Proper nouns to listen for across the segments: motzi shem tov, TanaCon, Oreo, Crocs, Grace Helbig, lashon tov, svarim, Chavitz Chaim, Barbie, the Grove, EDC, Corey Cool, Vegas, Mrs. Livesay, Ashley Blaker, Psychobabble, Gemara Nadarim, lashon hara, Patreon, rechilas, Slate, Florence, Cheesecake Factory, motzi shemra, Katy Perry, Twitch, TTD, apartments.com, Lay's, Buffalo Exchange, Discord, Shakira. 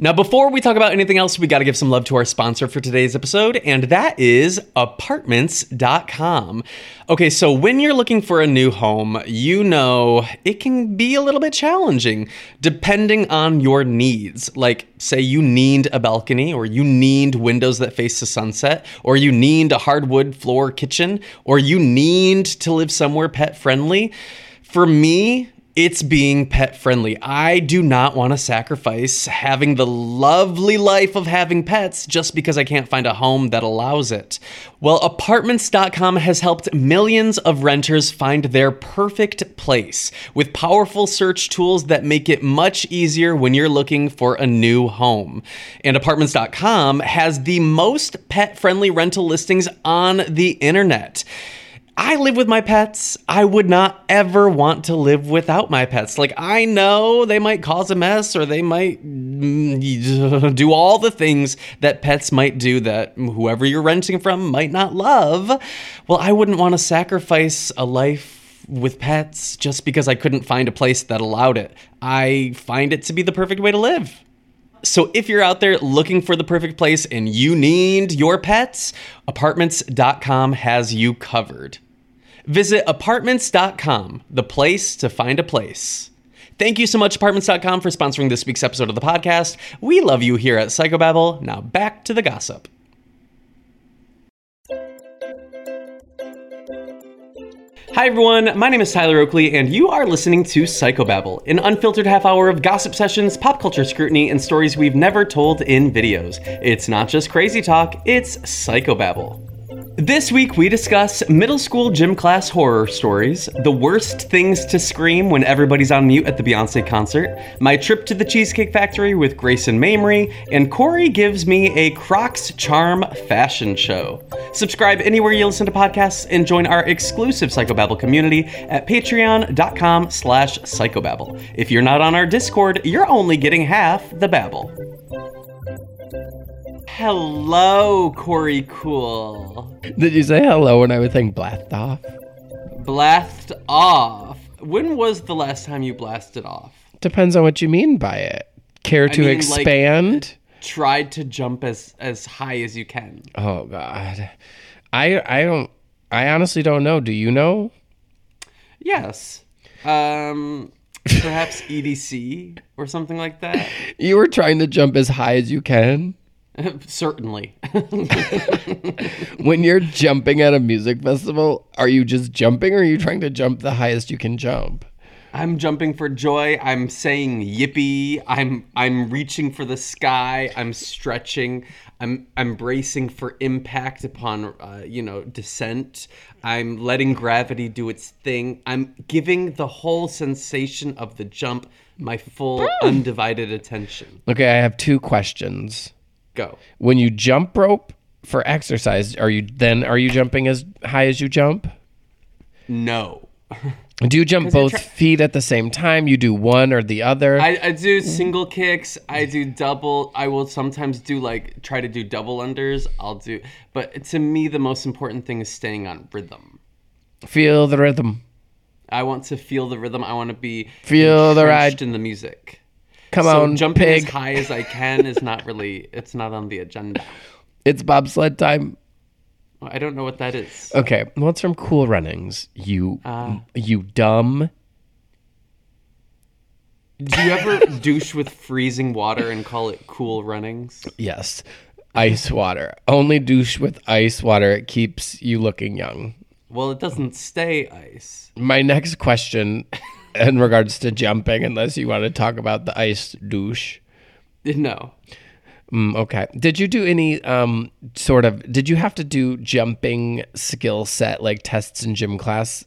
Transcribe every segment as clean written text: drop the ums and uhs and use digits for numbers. Now, before we talk about anything else, we got to give some love to our sponsor for today's episode, and that is apartments.com. Okay, so when you're looking for a new home, you know it can be a little bit challenging depending on your needs. Like, say you need a balcony, or you need windows that face the sunset, or you need a hardwood floor kitchen, or you need to live somewhere pet-friendly. For me, it's being pet friendly. I do not want to sacrifice having the lovely life of having pets just because I can't find a home that allows it. Well, apartments.com has helped millions of renters find their perfect place with powerful search tools that make it much easier when you're looking for a new home. And apartments.com has the most pet-friendly rental listings on the internet. I live with my pets. I would not ever want to live without my pets. Like, I know they might cause a mess, or they might do all the things that pets might do that whoever you're renting from might not love. Well, I wouldn't want to sacrifice a life with pets just because I couldn't find a place that allowed it. I find it to be the perfect way to live. So if you're out there looking for the perfect place and you need your pets, apartments.com has you covered. Visit apartments.com, the place to find a place. Thank you so much, apartments.com, for sponsoring this week's episode of the podcast. We love you here at Psychobabble. Now back to the gossip. Hi everyone, my name is Tyler Oakley, and you are listening to Psychobabble, an unfiltered half hour of gossip sessions, pop culture scrutiny, and stories we've never told in videos. It's not just crazy talk, it's Psychobabble. This week we discuss middle school gym class horror stories, the worst things to scream when everybody's on mute at the Beyoncé concert, my trip to the Cheesecake Factory with Grace and Mamrie, and Corey gives me a Crocs charm fashion show. Subscribe anywhere you listen to podcasts and join our exclusive Psychobabble community at patreon.com/psychobabble. If you're not on our Discord, you're only getting half the babble. Hello, Corey Cool. Did you say hello when I would think blast off? Blast off? When was the last time you blasted off? Depends on what you mean by it. I mean, expand? Like, tried to jump as high as you can. Oh, God. I honestly don't know. Do you know? Yes. Perhaps EDC or something like that. You were trying to jump as high as you can? Certainly. When you're jumping at a music festival, are you just jumping, or are you trying to jump the highest you can jump? I'm jumping for joy. I'm saying yippee. I'm reaching for the sky. I'm stretching. I'm bracing for impact upon descent. I'm letting gravity do its thing. I'm giving the whole sensation of the jump my full undivided attention. Okay, I have two questions. Go. When you jump rope for exercise, are you jumping as high as you jump? No. Do you jump both feet at the same time? You do one or the other? I do single kicks. I do double. I will sometimes do try to do double unders. But to me, the most important thing is staying on rhythm. Feel the rhythm. I want to feel the rhythm. I want to be feel the ride in the music. Come so on, jumping pig. As high as I can is not really, it's not on the agenda. It's bobsled time. Well, I don't know what that is. Okay, well, it's from Cool Runnings, you dumb. Do you ever douche with freezing water and call it Cool Runnings? Yes, ice water. Only douche with ice water. It keeps you looking young. Well, it doesn't stay ice. My next question... in regards to jumping, unless you want to talk about the ice douche. No. Okay. Did you do any did you have to do jumping skill set like tests in gym class?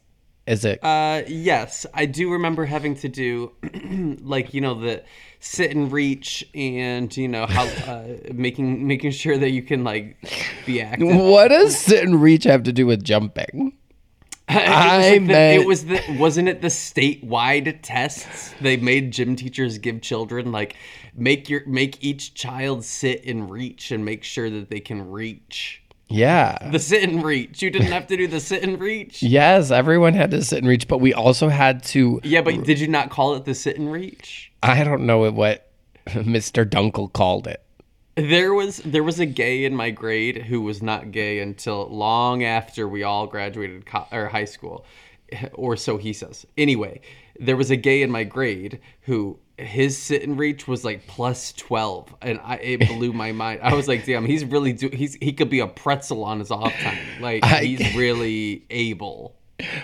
Is it? Yes. I do remember having to do the sit and reach and, how making sure that you can be active. What does sit and reach have to do with jumping? Wasn't it the statewide tests they made gym teachers give children? Like, make each child sit and reach and make sure that they can reach. Yeah. The sit and reach. You didn't have to do the sit and reach? Yes, everyone had to sit and reach, but we also had to... Yeah, but did you not call it the sit and reach? I don't know what... Mr. Dunkel called it. There was a gay in my grade who was not gay until long after we all graduated high school, or so he says. Anyway, there was a gay in my grade who his sit and reach was like plus 12, and it blew my mind. I was like, damn, he's really he could be a pretzel on his off time. Like he's really able.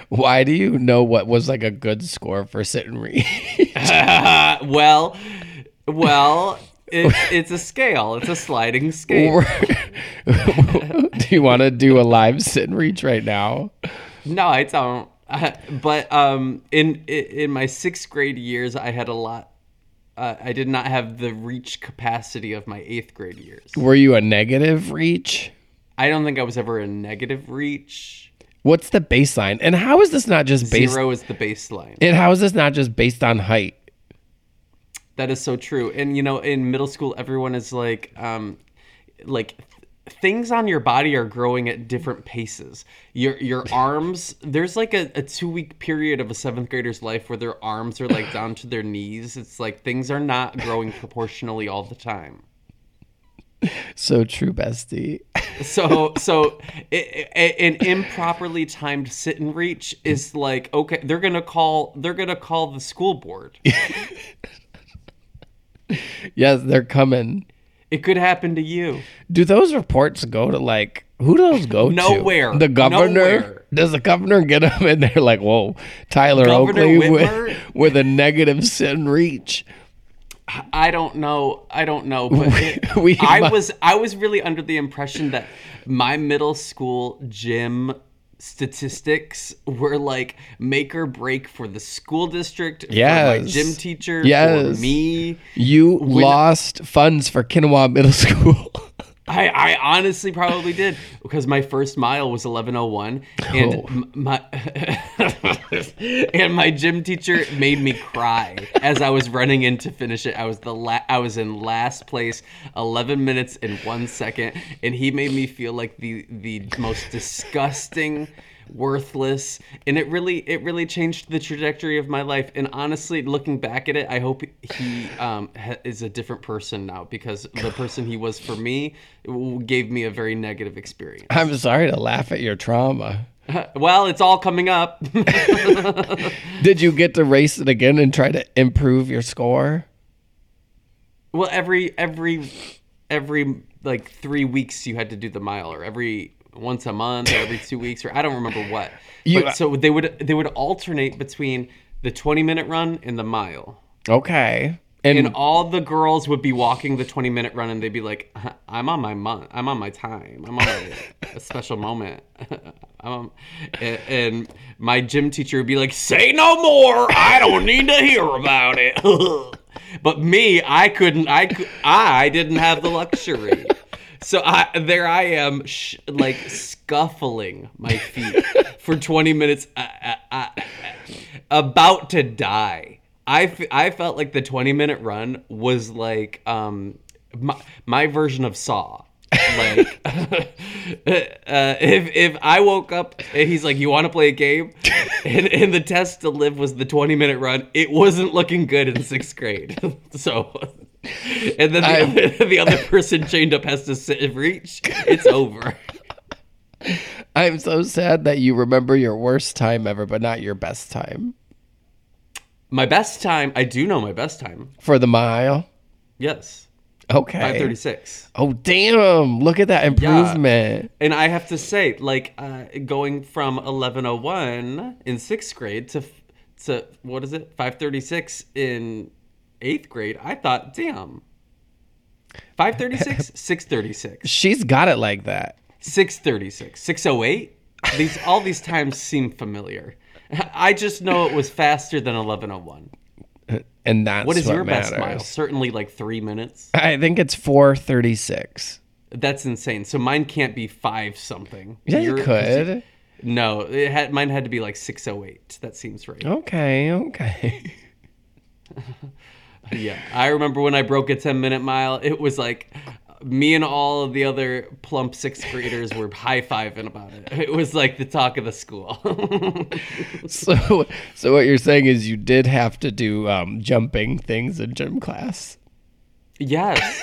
Why do you know what was like a good score for sit and reach? Well. It's a scale. It's a sliding scale. Do you want to do a live sit and reach right now? No, I don't. But in my sixth grade years, I had a lot. I did not have the reach capacity of my eighth grade years. Were you a negative reach? I don't think I was ever a negative reach. What's the baseline? And how is this not just based? Zero is the baseline. And how is this not just based on height? That is so true. And, you know, in middle school, everyone is like things on your body are growing at different paces. Your arms, there's like a 2-week period of a seventh grader's life where their arms are like down to their knees. It's like things are not growing proportionally all the time. So true, bestie. An improperly timed sit and reach is like, okay, they're going to call the school board. Yes, they're coming. It could happen to you. Do those reports go to like, who do those go Nowhere. To? The governor? Nowhere. Does the governor get them and they're like, whoa, Tyler Governor Oakley with a negative sit and reach? I don't know. But I was really under the impression that my middle school gym statistics were like make or break for the school district, for my gym teacher, for me. You lost funds for Kinawa Middle School. I honestly probably did, because my first mile was 11:01, and my gym teacher made me cry as I was running in to finish it. I was in last place, 11 minutes and 1 second, and he made me feel like the most disgusting, worthless, and it really changed the trajectory of my life. And honestly, looking back at it, I hope he is a different person now, because the person he was for me gave me a very negative experience. I'm sorry to laugh at your trauma. Well, it's all coming up. Did you get to race it again and try to improve your score? Well, every like 3 weeks you had to do the mile, or every once a month, or every 2 weeks, or I don't remember what. So they would alternate between the 20-minute run and the mile. Okay. And all the girls would be walking the 20-minute run, and they'd be like, I'm on my month. I'm on my time. I'm on a special moment. And my gym teacher would be like, say no more. I don't need to hear about it. But me, I didn't have the luxury. So I am like scuffling my feet for 20 minutes, about to die. I felt like the 20-minute run was like my version of Saw. Like, if I woke up and he's like, you want to play a game? And the test to live was the 20-minute run. It wasn't looking good in sixth grade. So... And then the other person chained up has to sit and reach. It's over. I'm so sad that you remember your worst time ever, but not your best time. My best time, I do know my best time. For the mile? Yes. Okay. 5:36. Oh, damn. Look at that improvement. Yeah. And I have to say, like, going from 11:01 in sixth grade to what is it? 5:36 in... eighth grade, I thought, damn. 5:36, 6:36. She's got it like that. 6:36, 6:08. All these times seem familiar. I just know it was faster than 11:01. And that's what is your matters. Best mile? Certainly like 3 minutes. I think it's 4:36. That's insane. So mine can't be 5 something. Yeah, you could. No, mine had to be like 6:08. That seems right. Okay. Yeah, I remember when I broke a 10-minute mile, it was like me and all of the other plump sixth graders were high-fiving about it. It was like the talk of the school. So what you're saying is you did have to do jumping things in gym class. Yes.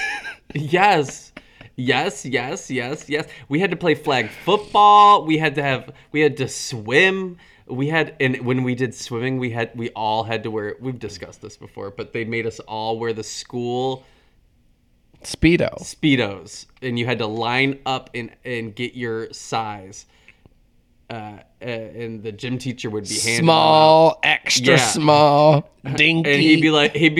Yes. Yes, yes, yes, yes. We had to play flag football. We had to swim. And when we did swimming, we all had to wear, we've discussed this before, but they made us all wear the school Speedos. And you had to line up and get your size. And the gym teacher would be handing small, extra small, dinky. And he'd be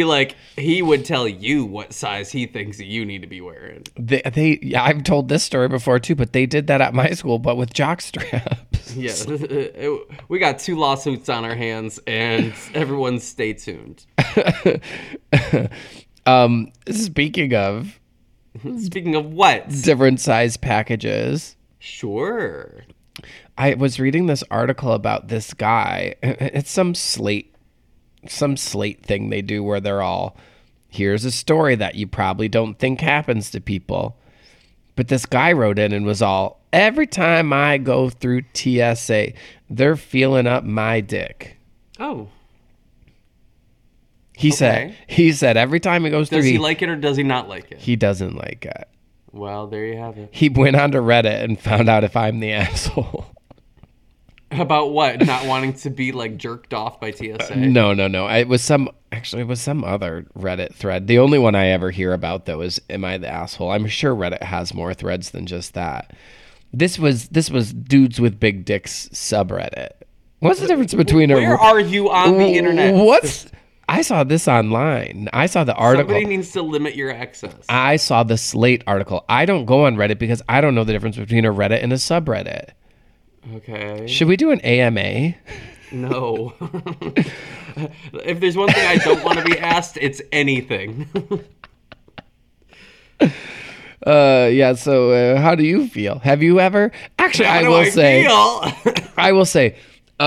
like, he would tell you what size he thinks that you need to be wearing. I've told this story before too, but they did that at my school, but with jock straps. Yeah, we got 2 lawsuits on our hands, and everyone stay tuned. Speaking of what? Different size packages. Sure. I was reading this article about this guy. It's some Slate thing they do where they're all, here's a story that you probably don't think happens to people. But this guy wrote in and was all, every time I go through TSA, they're feeling up my dick. Oh. He said every time he goes through. Does he like it or does he not like it? He doesn't like it. Well, there you have it. He went on to Reddit and found out if I'm the asshole. About what? Not wanting to be like jerked off by TSA? No. It was some other Reddit thread. The only one I ever hear about though is, am I the asshole? I'm sure Reddit has more threads than just that. This was dudes with big dicks subreddit. What's the difference between where are you on the internet? What's I saw this online. I saw the article. Somebody needs to limit your access. I saw the Slate article. I don't go on Reddit because I don't know the difference between a Reddit and a subreddit. Okay. Should we do an AMA? No. If there's one thing I don't want to be asked, it's anything. So how do you feel? Have you ever? Actually, I will say...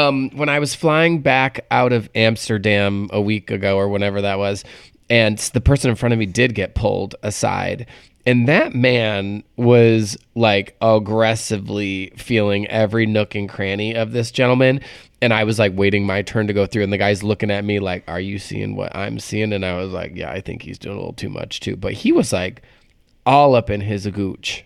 when I was flying back out of Amsterdam a week ago or whenever that was, and the person in front of me did get pulled aside, and that man was like aggressively feeling every nook and cranny of this gentleman, and I was like waiting my turn to go through, and the guy's looking at me like, are you seeing what I'm seeing? And I was like, yeah, I think he's doing a little too much too, but he was like all up in his gooch.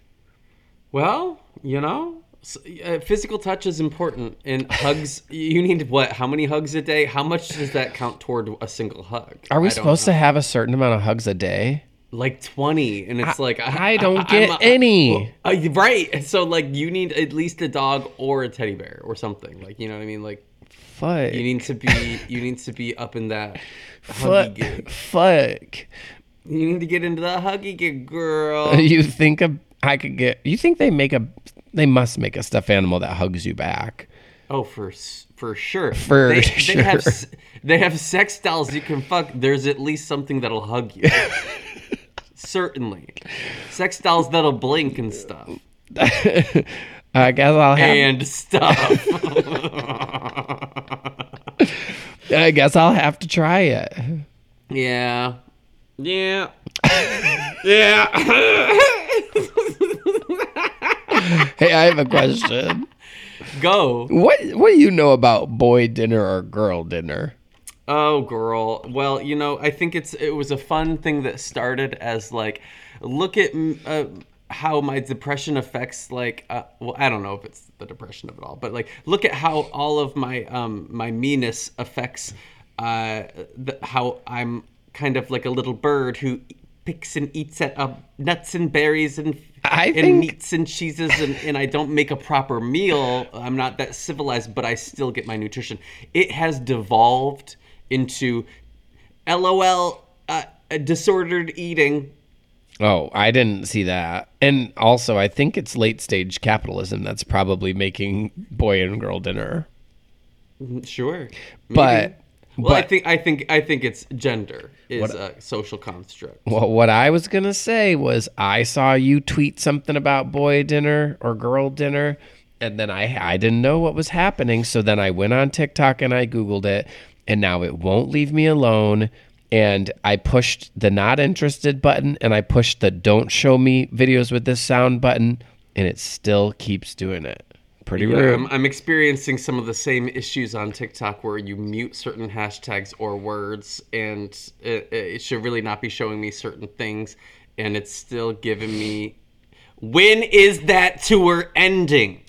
Well, you know. So, physical touch is important, and hugs. You need what? How many hugs a day? How much does that count toward a single hug? Are we supposed to have a certain amount of hugs a day? Like 20, and it's I don't get any. Right. So like you need at least a dog or a teddy bear or something. Like you know what I mean? Like fuck. You need to be up in that huggy gig. Fuck. You need to get into that huggy gig, girl. They must make a stuffed animal that hugs you back. Oh, for sure. For sure. They have sex dolls you can fuck. There's at least something that'll hug you. Certainly. Sex dolls that'll blink and stuff. I guess I'll have... And stuff. I guess I'll have to try it. Yeah. Hey, I have a question. Go. What do you know about boy dinner or girl dinner? Oh, girl. Well, you know, I think it was a fun thing that started as like, look at how my depression affects like, well, I don't know if it's the depression of it all, but like, look at how all of my my meanness affects how I'm kind of like a little bird who picks and eats at nuts and berries and meats and cheeses and I don't make a proper meal. I'm not that civilized, but I still get my nutrition. It has devolved into LOL disordered eating. Oh, I didn't see that. And also, I think it's late stage capitalism that's probably making boy and girl dinner. Sure. But... Well, I think it's gender is a social construct. Well, what I was going to say was I saw you tweet something about boy dinner or girl dinner, and then I didn't know what was happening, so then I went on TikTok and I Googled it, and now it won't leave me alone, and I pushed the not interested button, and I pushed the don't show me videos with this sound button, and it still keeps doing it. Pretty rude. I'm experiencing some of the same issues on TikTok where you mute certain hashtags or words, and it should really not be showing me certain things, and it's still giving me, when is that tour ending?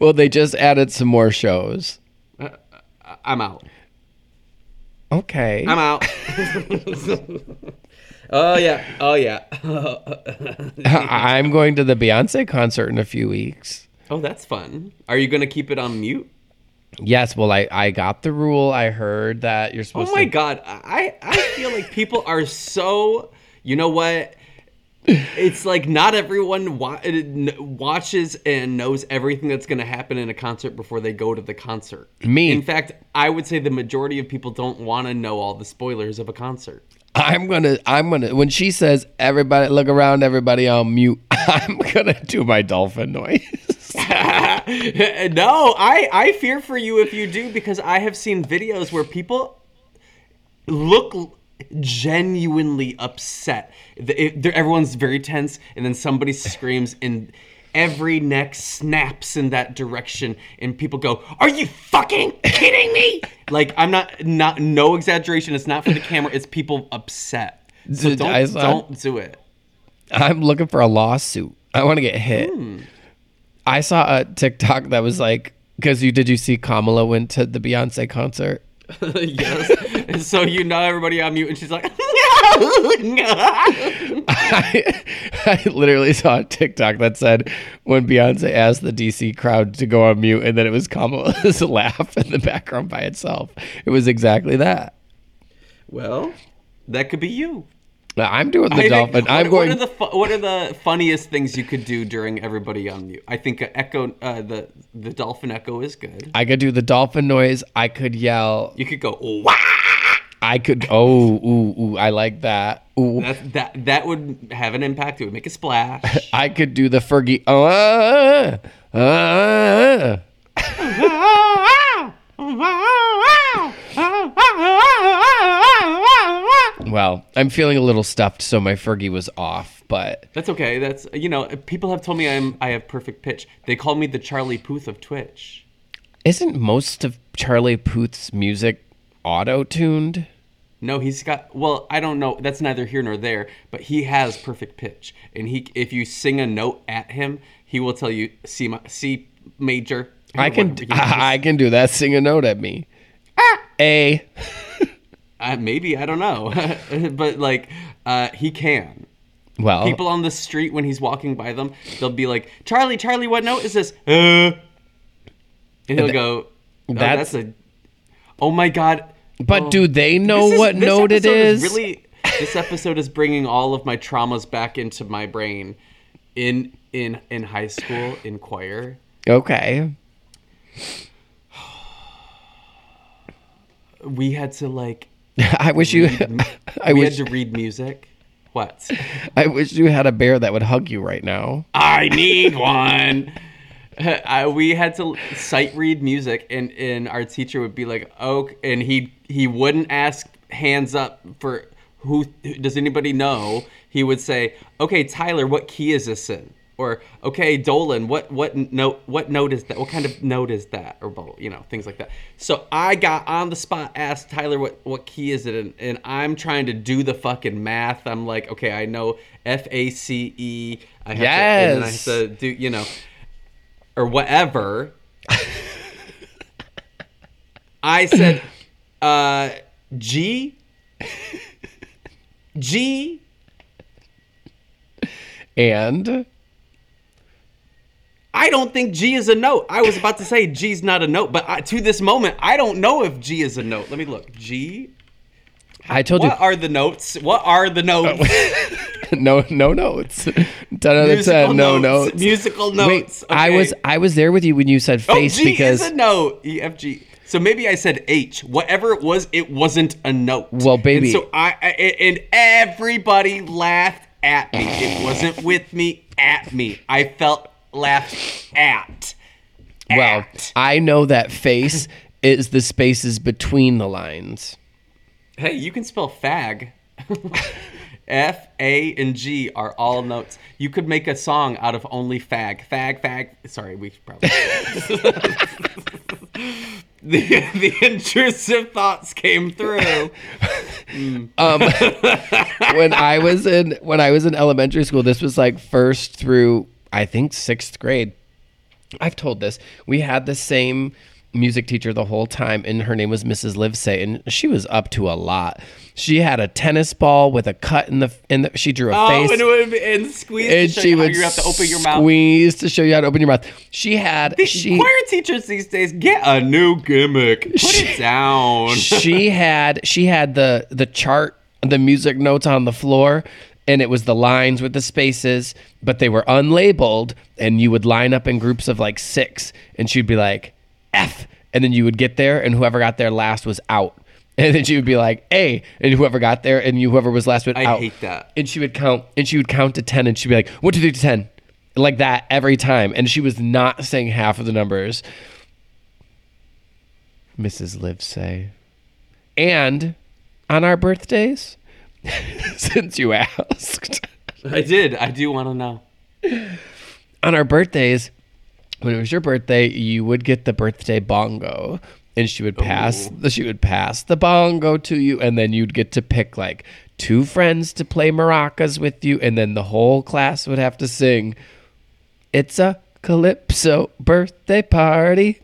Well, they just added some more shows. I'm out. Okay. I'm out. Oh, yeah. Oh, yeah. I'm going to the Beyoncé concert in a few weeks. Oh, that's fun. Are you going to keep it on mute? Yes. Well, I got the rule. I heard that you're supposed to... Oh, my God. I feel like people are so... You know what? It's like not everyone watches and knows everything that's going to happen in a concert before they go to the concert. Me. In fact, I would say the majority of people don't want to know all the spoilers of a concert. I'm gonna. When she says, "Everybody, look around, everybody on mute," I'm gonna do my dolphin noise. No, I fear for you if you do, because I have seen videos where people look genuinely upset. Everyone's very tense, and then somebody screams, and every neck snaps in that direction, and people go, "Are you fucking kidding me?" Like, I'm not no exaggeration. It's not for the camera. It's people upset. So don't do it. I'm looking for a lawsuit. I want to get hit. I saw a TikTok that was like, because did you see Kamala went to the Beyonce concert? Yes. So you know everybody on mute, and she's like. I literally saw a TikTok that said when Beyonce asked the DC crowd to go on mute, and then it was Kamala's laugh in the background by itself. It was exactly that. Well, that could be you. I'm doing the dolphin. What are the funniest things you could do during everybody on mute? I think the dolphin echo is good. I could do the dolphin noise. I could yell. You could go, "Wow." I could, I like that. Ooh. That would have an impact. It would make a splash. I could do the Fergie, Well, I'm feeling a little stuffed, so my Fergie was off, but... That's okay. That's, people have told me I have perfect pitch. They call me the Charlie Puth of Twitch. Isn't most of Charlie Puth's music auto-tuned? No, he's got, well, I don't know, that's neither here nor there, but he has perfect pitch, and if you sing a note at him, he will tell you C major. I can do that. Sing a note at me. A. Maybe, I don't know. But he can. Well, people on the street, when he's walking by them, they'll be like, Charlie, what note is this? And he'll go, "Oh, that's a." Oh my God. But do they know what note it is? This episode is bringing all of my traumas back into my brain. In high school, in choir. Okay. We had to had to read music. What? I wish you had a bear that would hug you right now. I need one. We had to sight read music, and our teacher would be like, "Oh," and he wouldn't ask hands up for who does anybody know. He would say, "Okay, Tyler, what key is this in?" Or, "Okay, Dolan, what note is that? What kind of note is that?" Or things like that. So I got on the spot, asked Tyler what key is it in, and I'm trying to do the fucking math. I'm like, "Okay, I know F-A-C-E. I have to, and I have to do or whatever." I said, G. And? I don't think G is a note. I was about to say G's not a note, but to this moment, I don't know if G is a note. Let me look. G. What are the notes? What are the notes? No notes. 10 out of 10. No notes. Musical notes. Wait, okay. I was there with you when you said face. Oh, G because... is a note. E, F, G. So maybe I said H. Whatever it was, it wasn't a note. Well, baby. And so I everybody laughed at me. It wasn't with me. At me. I felt laughed at. Well, I know that face is the spaces between the lines. Hey, you can spell fag. F, A, and G are all notes. You could make a song out of only fag. Fag, fag. Sorry, we should probably. The intrusive thoughts came through. When I was in elementary school, this was like first through I think 6th grade. I've told this. We had the same music teacher the whole time, and her name was Mrs. Livesay, and she was up to a lot. She had a tennis ball with a cut in the she drew a face. And squeeze and to show you how you have to open your mouth. Squeeze to show you how to open your mouth. These choir teachers these days get a new gimmick. Put it down. She had the chart, the music notes on the floor, and it was the lines with the spaces, but they were unlabeled, and you would line up in groups of like 6, and she'd be like, F, and then you would get there, and whoever got there last was out. And then she would be like, A, and whoever got there, and whoever was last was out. I hate that. And she would count to 10, and she'd be like, 1, 2, 3, 10, like that every time. And she was not saying half of the numbers. Mrs. Livesay. And on our birthdays, since you asked. I did. I do want to know. On our birthdays, when it was your birthday, you would get the birthday bongo, and she would pass the bongo to you, and then you'd get to pick like 2 friends to play maracas with you, and then the whole class would have to sing, "It's a calypso birthday party."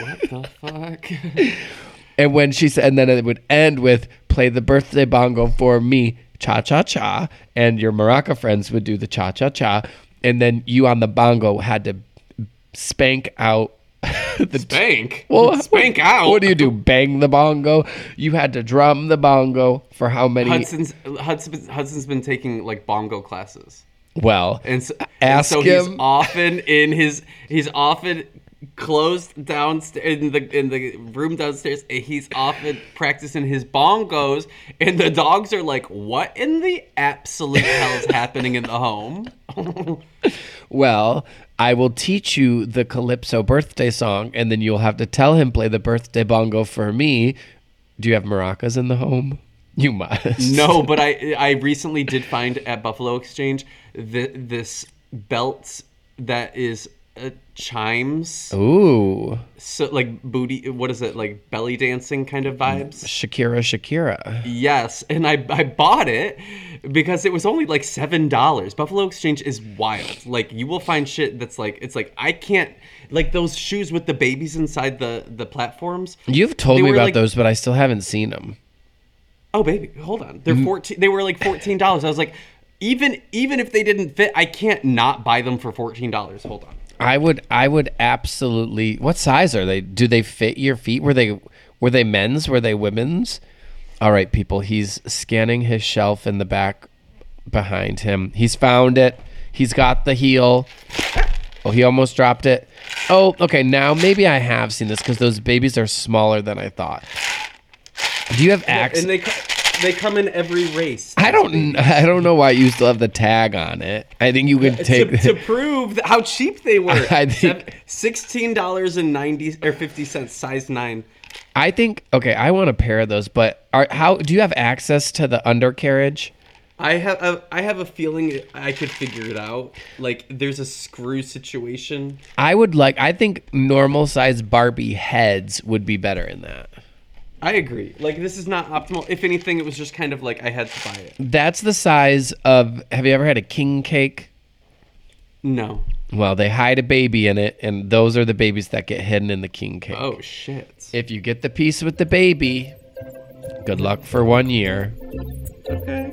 What the fuck? And when she said, and then it would end with, "Play the birthday bongo for me, cha cha cha," and your maraca friends would do the cha cha cha, and then you on the bongo had to spank out the spank. What do you do? Bang the bongo? You had to drum the bongo for how many? Hudson's been taking like bongo classes. Well, and so he's often closed downstairs in the room downstairs, and he's often practicing his bongos, and the dogs are like, "What in the absolute hell is happening in the home?" Well, I will teach you the calypso birthday song, and then you'll have to tell him, "Play the birthday bongo for me." Do you have maracas in the home? You must. No, but I recently did find at Buffalo Exchange this belt that is chimes. Ooh. So like booty, what is it? Like belly dancing kind of vibes? Shakira. Yes, and I bought it because it was only like $7. Buffalo Exchange is wild. Like you will find shit that's like, it's like I can't, like those shoes with the babies inside the platforms. You've told me about those, but I still haven't seen them. Oh baby, hold on. They're 14. They were like $14. I was like, even if they didn't fit, I can't not buy them for $14. Hold on. I would absolutely. What size are they? Do they fit your feet? Were they men's? Were they women's? All right, people. He's scanning his shelf in the back behind him. He's found it. He's got the heel. Oh, he almost dropped it. Oh, okay. Now maybe I have seen this because those babies are smaller than I thought. Do you have access? Yeah, and they come in every race. I don't know why you still have the tag on it. I think you could take to prove how cheap they were. I think $16.50, size 9. I think I want a pair of those, but how do you have access to the undercarriage? I have a feeling I could figure it out. Like there's a screw situation. I think normal size Barbie heads would be better in that. I agree. Like, this is not optimal. If anything, it was just kind of like I had to buy it. That's the size of... Have you ever had a king cake? No. Well, they hide a baby in it, and those are the babies that get hidden in the king cake. Oh, shit. If you get the piece with the baby, good luck for 1 year. Okay.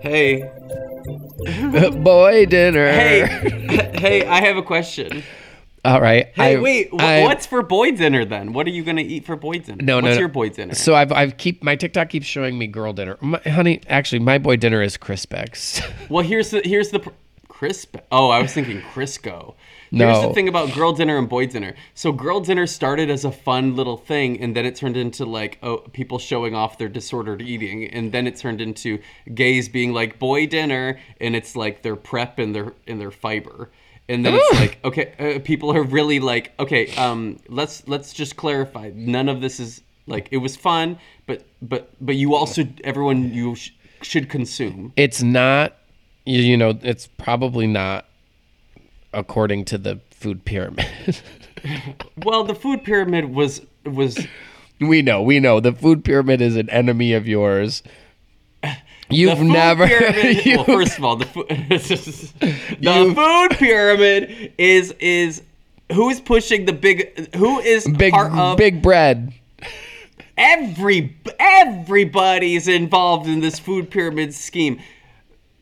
Hey. Boy dinner. Hey, I have a question. All right. Hey, what's for boy dinner then? What are you going to eat for boy dinner? What's your boy dinner? So my TikTok keeps showing me girl dinner. My boy dinner is Crispex. Well, here's the Crisp. Oh, I was thinking Crisco. Here's the thing about girl dinner and boy dinner. So girl dinner started as a fun little thing, and then it turned into people showing off their disordered eating, and then it turned into gays being like boy dinner, and it's like their prep and their fiber. And then it's like, okay, people are really like, okay, let's just clarify. None of this is like, it was fun, but you also, everyone you should consume. It's not, it's probably not according to the food pyramid. Well, the food pyramid was. We know the food pyramid is an enemy of yours. You've never. Well, first of all, the food pyramid is who is pushing the big. Who is big part of big bread? Everybody's involved in this food pyramid scheme.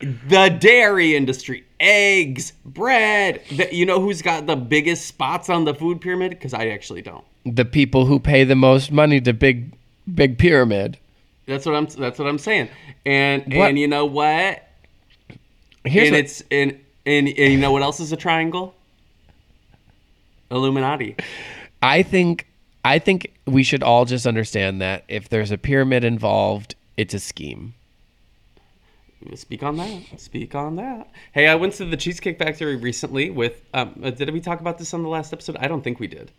The dairy industry, eggs, bread. You know who's got the biggest spots on the food pyramid? Because I actually don't. The people who pay the most money to big pyramid. That's what I'm saying. And you know what? And you know what else is a triangle? Illuminati. I think we should all just understand that if there's a pyramid involved, it's a scheme. Speak on that. Hey, I went to the Cheesecake Factory recently with did we talk about this on the last episode? I don't think we did.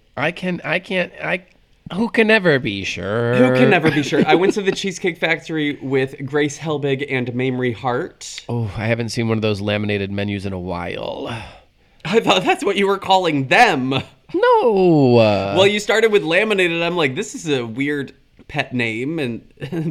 Who can ever be sure? I went to the Cheesecake Factory with Grace Helbig and Mamrie Hart. Oh, I haven't seen one of those laminated menus in a while. I thought that's what you were calling them. No. Well, you started with laminated. I'm like, this is a weird pet name,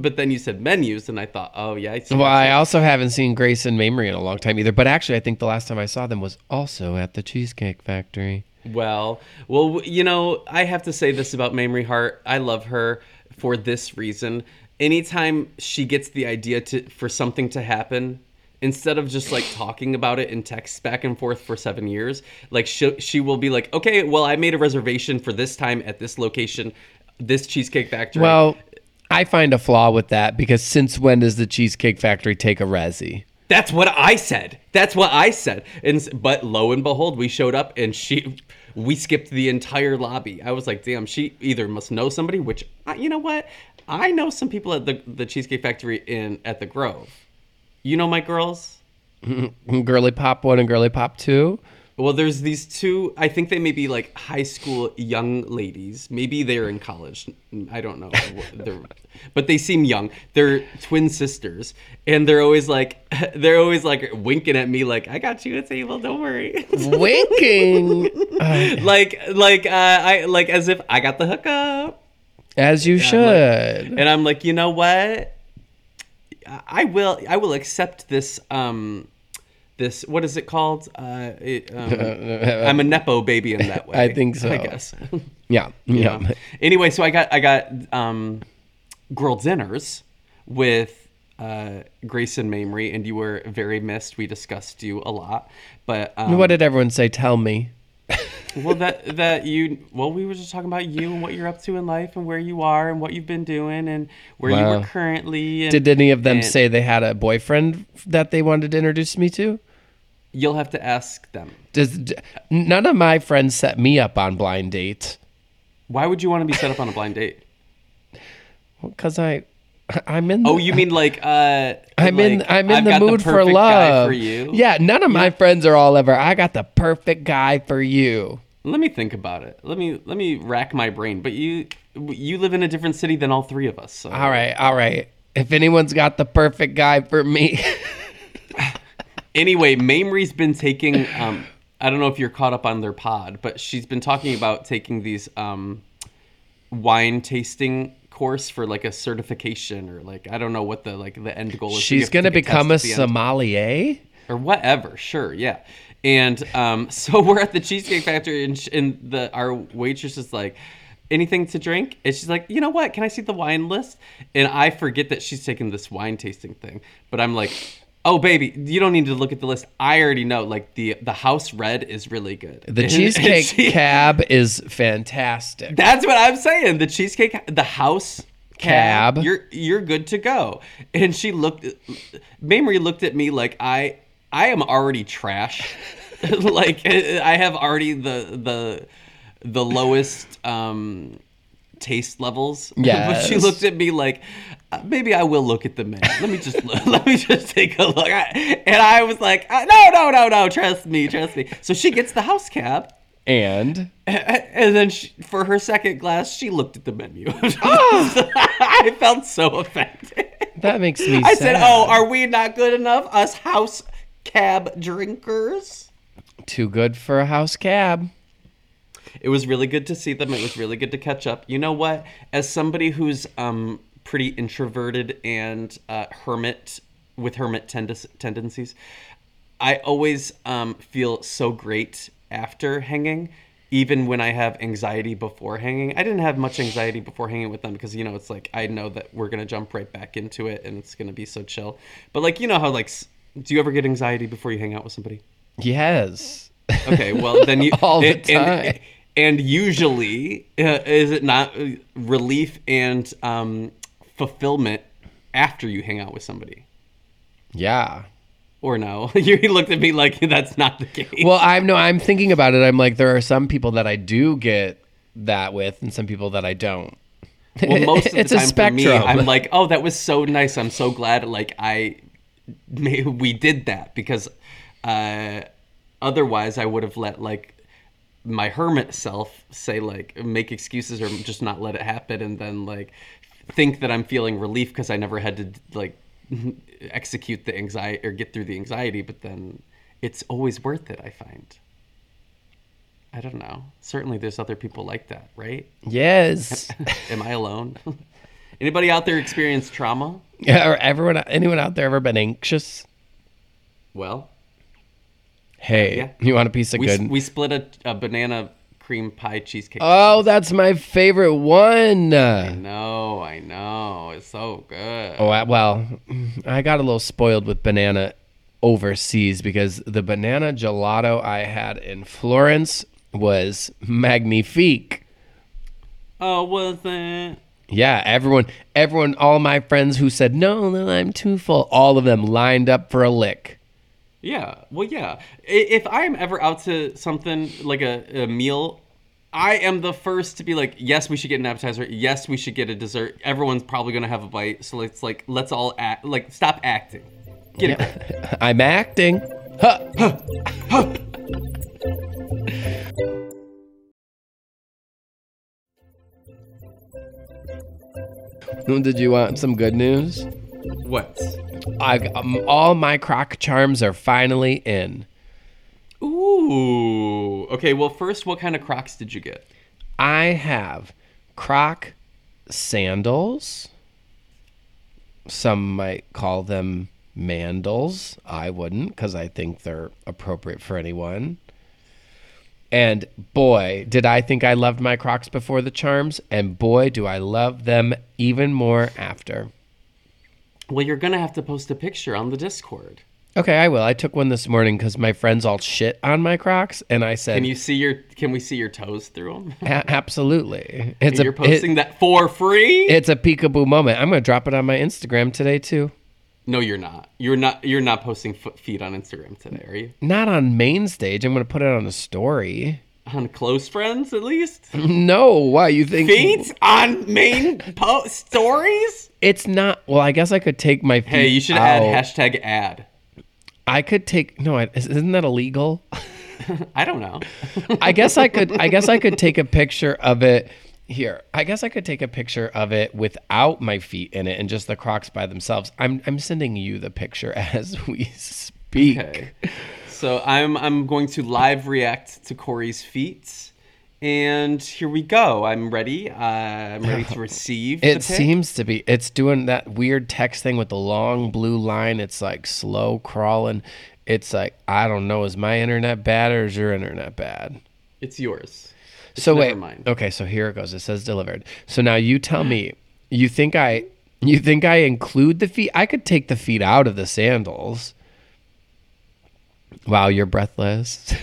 but then you said menus, and I thought, oh yeah. I also haven't seen Grace and Mamrie in a long time either. But actually, I think the last time I saw them was also at the Cheesecake Factory. Well, I have to say this about Mamrie Hart. I love her for this reason. Anytime she gets the idea for something to happen, instead of just talking about it in texts back and forth for 7 years, she will be like, okay, well, I made a reservation for this time at this location. This Cheesecake Factory. Well, I find a flaw with that because since when does the Cheesecake Factory take a resi? That's what I said. But lo and behold, we showed up and we skipped the entire lobby. I was like, damn, she either must know somebody, which, you know what? I know some people at the Cheesecake Factory at the Grove. You know my girls? Girly Pop 1 and Girly Pop 2? Well, there's these two, I think they may be like high school young ladies. Maybe they're in college. I don't know. But they seem young. They're twin sisters. And they're always like winking at me like, I got you a table, don't worry. Winking? Like as if I got the hookup. As you should. And I'm like, you know what? I will accept this, this, what is it called? I'm a Nepo baby in that way. I think so. I guess. Yeah. Anyway, so I got girl dinners with Grace and Mamrie, and you were very missed. We discussed you a lot. But what did everyone say? Tell me. Well, we were just talking about you and what you're up to in life and where you are and what you've been doing and where you were currently. And, did any of them say they had a boyfriend that they wanted to introduce me to? You'll have to ask them. None of my friends set me up on blind dates. Why would you want to be set up on a blind date? Well, because I'm in. Oh, you mean like I'm in the mood for love. For you. Yeah, none of my friends are all ever. I got the perfect guy for you. Let me think about it. Let me rack my brain. But you live in a different city than all three of us. So. All right. If anyone's got the perfect guy for me. Anyway, Mamrie's been taking. I don't know if you're caught up on their pod, but she's been talking about taking these wine tasting course for like a certification or like I don't know what the end goal is. She's gonna become a sommelier or whatever. Sure, yeah. And so we're at the Cheesecake Factory and our waitress is like, anything to drink? And she's like, you know what? Can I see the wine list? And I forget that she's taking this wine tasting thing, but I'm like, oh baby, you don't need to look at the list. I already know. Like the house red is really good. The cheesecake cab is fantastic. That's what I'm saying. The cheesecake, the house cab. You're good to go. And she Mamrie looked at me like I am already trash. Like I have already the lowest taste levels. Yeah. But she looked at me like, maybe I will look at the menu. Let me just take a look. And I was like, no, trust me. So she gets the house cab, and then she, for her second glass, she looked at the menu. Oh. I felt so offended. That makes me. I said, "Oh, are we not good enough, us house cab drinkers? Too good for a house cab." It was really good to see them. It was really good to catch up. You know what? As somebody who's pretty introverted and hermit tendencies, I always feel so great after hanging, even when I have anxiety before hanging. I didn't have much anxiety before hanging with them because, you know, it's like I know that we're going to jump right back into it and it's going to be so chill. But like, you know how like, do you ever get anxiety before you hang out with somebody? Yes. Okay, well then you all the time. And usually is it not relief and fulfillment after you hang out with somebody? Yeah. Or no? You looked at me like that's not the case. Well, I'm thinking about it. I'm like, there are some people that I do get that with and some people that I don't. Well, most of the time for me, I'm like, oh, that was so nice. I'm so glad like we did that because otherwise I would have let like my hermit self say like make excuses or just not let it happen and then like think that I'm feeling relief because I never had to like execute the anxiety or get through the anxiety, but then it's always worth it, I find. I don't know. Certainly there's other people like that, right? Yes. Am I alone? Anybody out there experience trauma? Yeah, or anyone out there ever been anxious? Well. Hey, yeah. You want a piece of good? We split a banana cream pie cheesecake. Oh, that's my favorite one. I know. It's so good. Oh, I got a little spoiled with banana overseas because the banana gelato I had in Florence was magnifique. Oh, was it? Yeah, everyone, all my friends who said, no, I'm too full, all of them lined up for a lick. Yeah, well, yeah. If I'm ever out to something like a meal, I am the first to be like, yes, we should get an appetizer. Yes, we should get a dessert. Everyone's probably going to have a bite. So it's like, let's all act, like, stop acting. Get it right. I'm acting. Huh. Did you want some good news? What? All my Croc charms are finally in. Ooh. Okay, well, first, what kind of Crocs did you get? I have Croc sandals. Some might call them mandals. I wouldn't, because I think they're appropriate for anyone. And boy, did I think I loved my Crocs before the charms, and boy, do I love them even more after. Well, you're going to have to post a picture on the Discord. Okay, I will. I took one this morning because my friends all shit on my Crocs, and I said... Can we see your toes through them? Absolutely. You're posting that for free? It's a peekaboo moment. I'm going to drop it on my Instagram today, too. No, you're not. You're not posting feet on Instagram today, are you? Not on main stage. I'm going to put it on a story. On close friends, at least? No. Why? You think... Feet on main stories? It's not... Well, I guess I could take my feet Hey, you should out. Add hashtag ad. I could take isn't that illegal? I don't know. I guess I could take a picture of it here. I guess I could take a picture of it without my feet in it and just the Crocs by themselves. I'm sending you the picture as we speak. Okay. So I'm going to live react to Corey's feet. And here we go. I'm ready. I'm ready to receive. It seems to be. It's doing that weird text thing with the long blue line. It's like slow crawling. It's like, I don't know. Is my internet bad or is your internet bad? It's yours. So wait. Mine. Okay. So here it goes. It says delivered. So now you tell me. You think I include the feet? I could take the feet out of the sandals. Wow, you're breathless.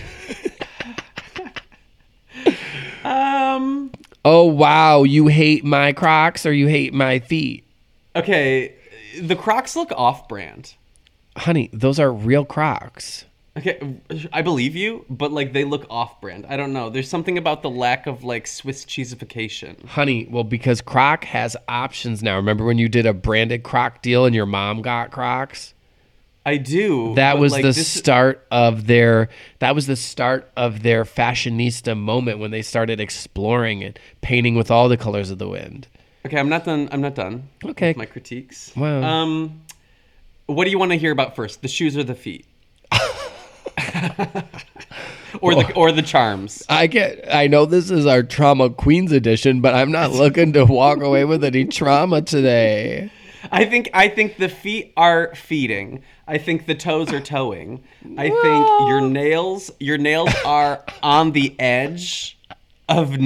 Oh, wow. You hate my Crocs or you hate my feet? Okay. The Crocs look off-brand. Honey, those are real Crocs. Okay. I believe you, but, like, they look off-brand. I don't know. There's something about the lack of, like, Swiss cheesification. Honey, well, because Croc has options now. Remember when you did a branded Croc deal and your mom got Crocs? I do. That was the start of their. That was the start of their fashionista moment when they started exploring and painting with all the colors of the wind. Okay, I'm not done. Okay, with my critiques. Wow. What do you want to hear about first? The shoes or the feet? or the charms? I know this is our Trauma Queens edition, but I'm not looking to walk away with any trauma today. I think the feet are feeding. I think the toes are towing. I think your nails are on the edge of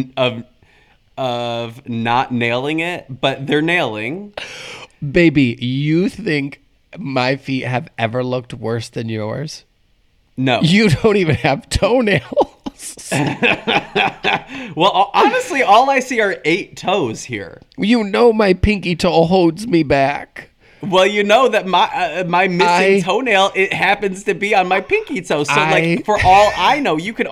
not nailing it, but they're nailing. Baby, you think my feet have ever looked worse than yours? No. You don't even have toenails. Well, honestly, all I see are 8 toes here. You know my pinky toe holds me back. Well, you know that my missing toenail, it happens to be on my pinky toe. So, like, for all I know, you could...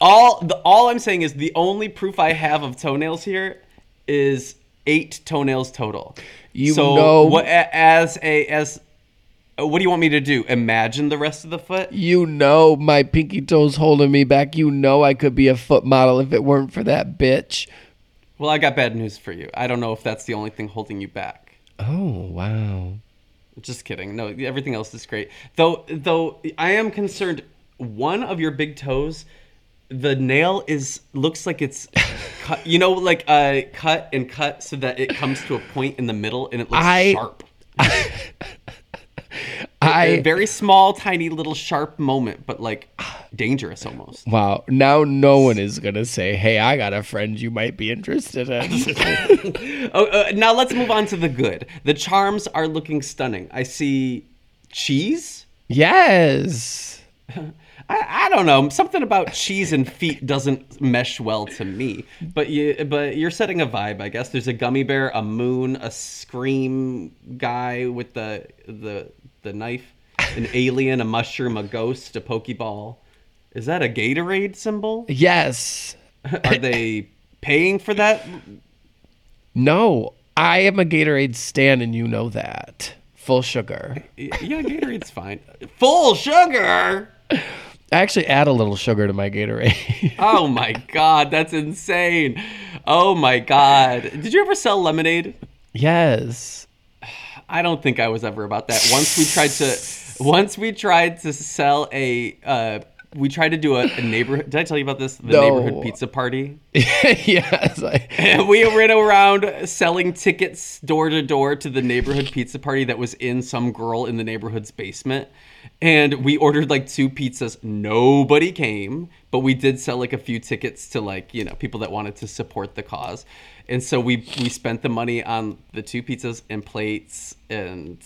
All I'm saying is the only proof I have of toenails here is 8 toenails total. You know... What do you want me to do? Imagine the rest of the foot? You know my pinky toe's holding me back. You know I could be a foot model if it weren't for that bitch. Well, I got bad news for you. I don't know if that's the only thing holding you back. Oh, wow. Just kidding. No, everything else is great. Though I am concerned, one of your big toes, the nail looks like it's cut, you know, like cut so that it comes to a point in the middle and it looks sharp. A very small, tiny, little sharp moment, but like dangerous almost. Wow. Now no one is going to say, hey, I got a friend you might be interested in. Now let's move on to the good. The charms are looking stunning. I see cheese. Yes. I don't know. Something about cheese and feet doesn't mesh well to me. But you're setting a vibe, I guess. There's a gummy bear, a moon, a scream guy with the knife, an alien, a mushroom, a ghost, a Pokeball. Is that a Gatorade symbol? Yes. Are they paying for that? No. I am a Gatorade stan, and you know that. Full sugar. Yeah, Gatorade's fine. Full sugar? I actually add a little sugar to my Gatorade. Oh, my God. That's insane. Oh, my God. Did you ever sell lemonade? Yes. I don't think I was ever about that. Once we tried to sell we tried to do a neighborhood. Did I tell you about this? Neighborhood pizza party. Yes. And we ran around selling tickets door to door to the neighborhood pizza party that was in some girl in the neighborhood's basement. And we ordered like 2 pizzas. Nobody came, but we did sell like a few tickets to like, you know, people that wanted to support the cause. And so we spent the money on the 2 pizzas and plates and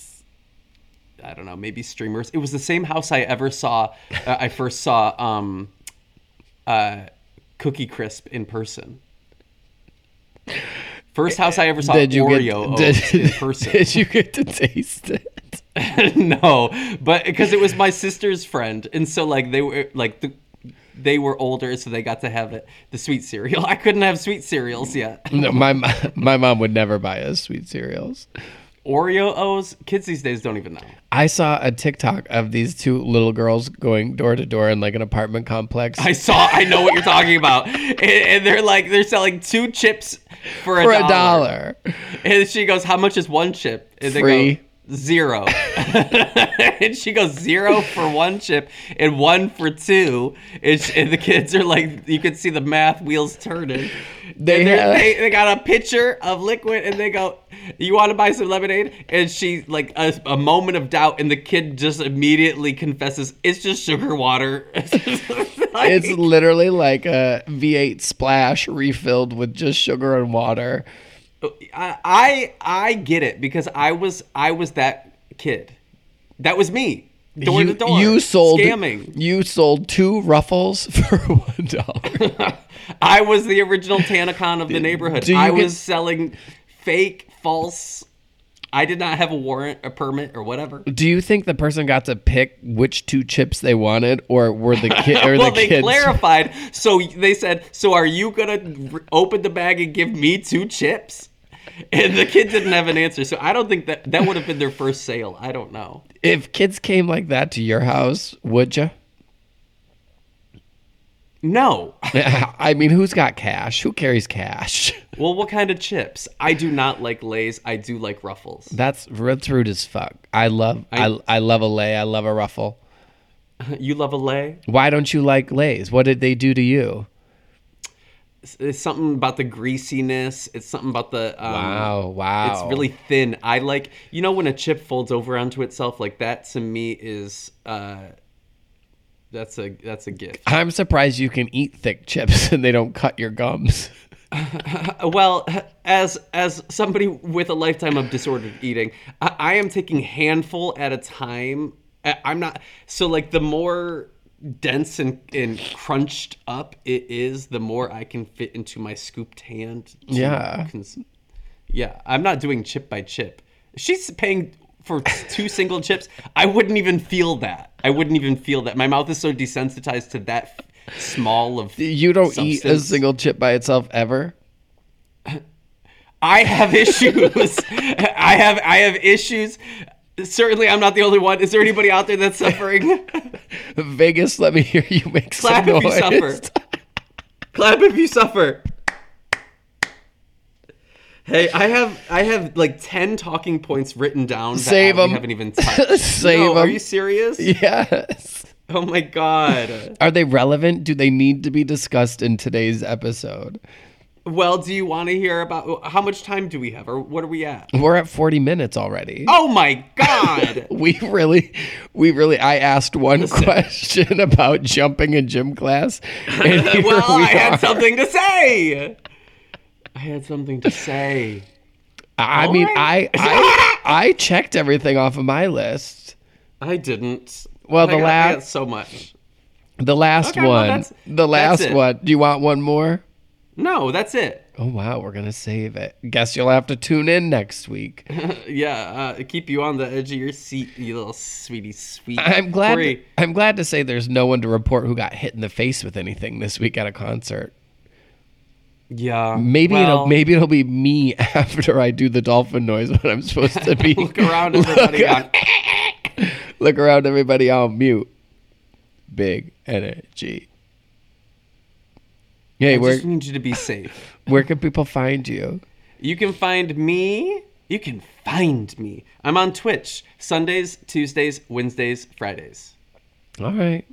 I don't know, maybe streamers. It was the same house I first saw Cookie Crisp in person. First house I ever saw Oreo in person. Did you get to taste it? No, but because it was my sister's friend, and so like they were older, so they got to have the sweet cereal. I couldn't have sweet cereals yet. No, my mom would never buy us sweet cereals. Oreo O's? Kids these days don't even know. I saw a TikTok of these 2 little girls going door to door in like an apartment complex. I know what you're talking about. And they're like, they're selling 2 chips for $1. And she goes, how much is 1 chip? And they go, $0. And she goes, $0 for 1 chip and 1 for 2. And the kids are like, you can see the math wheels turning. They got a pitcher of liquid and they go, you want to buy some lemonade? And she like a moment of doubt, and the kid just immediately confesses, it's just sugar water. It's literally like a V8 splash refilled with just sugar and water. I get it because I was that kid. That was me. Door to door. You sold scamming. You sold 2 Ruffles for $1. I was the original TanaCon of the neighborhood. I was selling fake, false. I did not have a warrant, a permit, or whatever. Do you think the person got to pick which 2 chips they wanted, or were the kids? Well, they clarified. So they said, "So are you gonna open the bag and give me 2 chips?" And the kid didn't have an answer, so I don't think that would have been their first sale. I don't know. If kids came like that to your house, would you? No. I mean, who's got cash? Who carries cash? Well, what kind of chips? I do not like Lay's. I do like Ruffles. That's rude as fuck. I love a Lay. I love a Ruffle. You love a Lay? Why don't you like Lay's? What did they do to you? It's something about the greasiness. It's something about the... Wow. It's really thin. I like... You know when a chip folds over onto itself? Like that to me is... That's a gift. I'm surprised you can eat thick chips and they don't cut your gums. Well, as somebody with a lifetime of disordered eating, I am taking handful at a time. I'm not... So like the more... dense and crunched up it is, the more I can fit into my scooped hand. Yeah. I'm not doing chip by chip. She's paying for 2 single chips. I wouldn't even feel that. My mouth is so desensitized to that small of... You don't substance. Eat a single chip by itself ever? I have issues. I have issues. Certainly, I'm not the only one. Is there anybody out there that's suffering? Vegas, let me hear you make some noise. Clap if you suffer. Clap if you suffer. Hey, I have like 10 talking points written down. Save them. We haven't even touched. Save them. No, are you serious? Yes. Oh my God. Are they relevant? Do they need to be discussed in today's episode? Well, do you want to hear about... How much time do we have? Or what are we at? We're at 40 minutes already. Oh, my God. We really... I asked one question about jumping in gym class. And well, I had something to say. I mean, right. I checked everything off of my list. I didn't. Well, I got so much. The last one. Well, the last one. Do you want one more? No, that's it. Oh, wow. We're going to save it. Guess you'll have to tune in next week. Yeah. Keep you on the edge of your seat, you little sweetie sweet. I'm glad to say there's no one to report who got hit in the face with anything this week at a concert. Yeah. Maybe it'll be me after I do the dolphin noise when I'm supposed to be. Look around, everybody. Look around, everybody. On mute. Big energy. Hey, I just need you to be safe. Where can people find you? You can find me you can find me. I'm on Twitch, Sundays, Tuesdays, Wednesdays, Fridays. All right.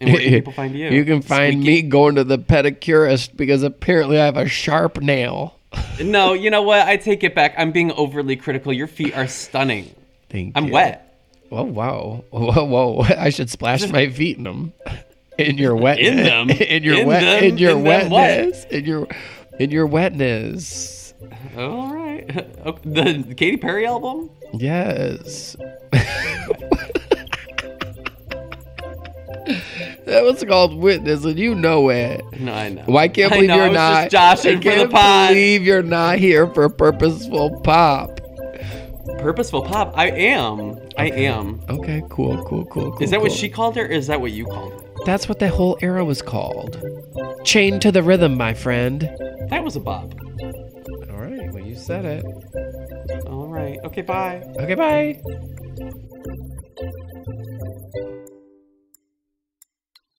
And where can people find you? You can find me going to the pedicurist because apparently I have a sharp nail. No, you know what? I take it back. I'm being overly critical. Your feet are stunning. Thank you. I'm wet. Oh, wow. Whoa. I should splash my feet in them. In your wetness. In them. In your wetness. In your wetness. In your wetness. All right. The Katy Perry album? Yes. That was called Witness, and you know it. No, I know. Well, I can't believe you're not. I can't believe you're not here for Purposeful Pop. Purposeful Pop? I am. Okay. I am. Okay, cool. Is that what she called her, or is that what you called her? That's what the whole era was called. Chained to the Rhythm, my friend. That was a bop. All right, well, you said it. All right. Okay, bye.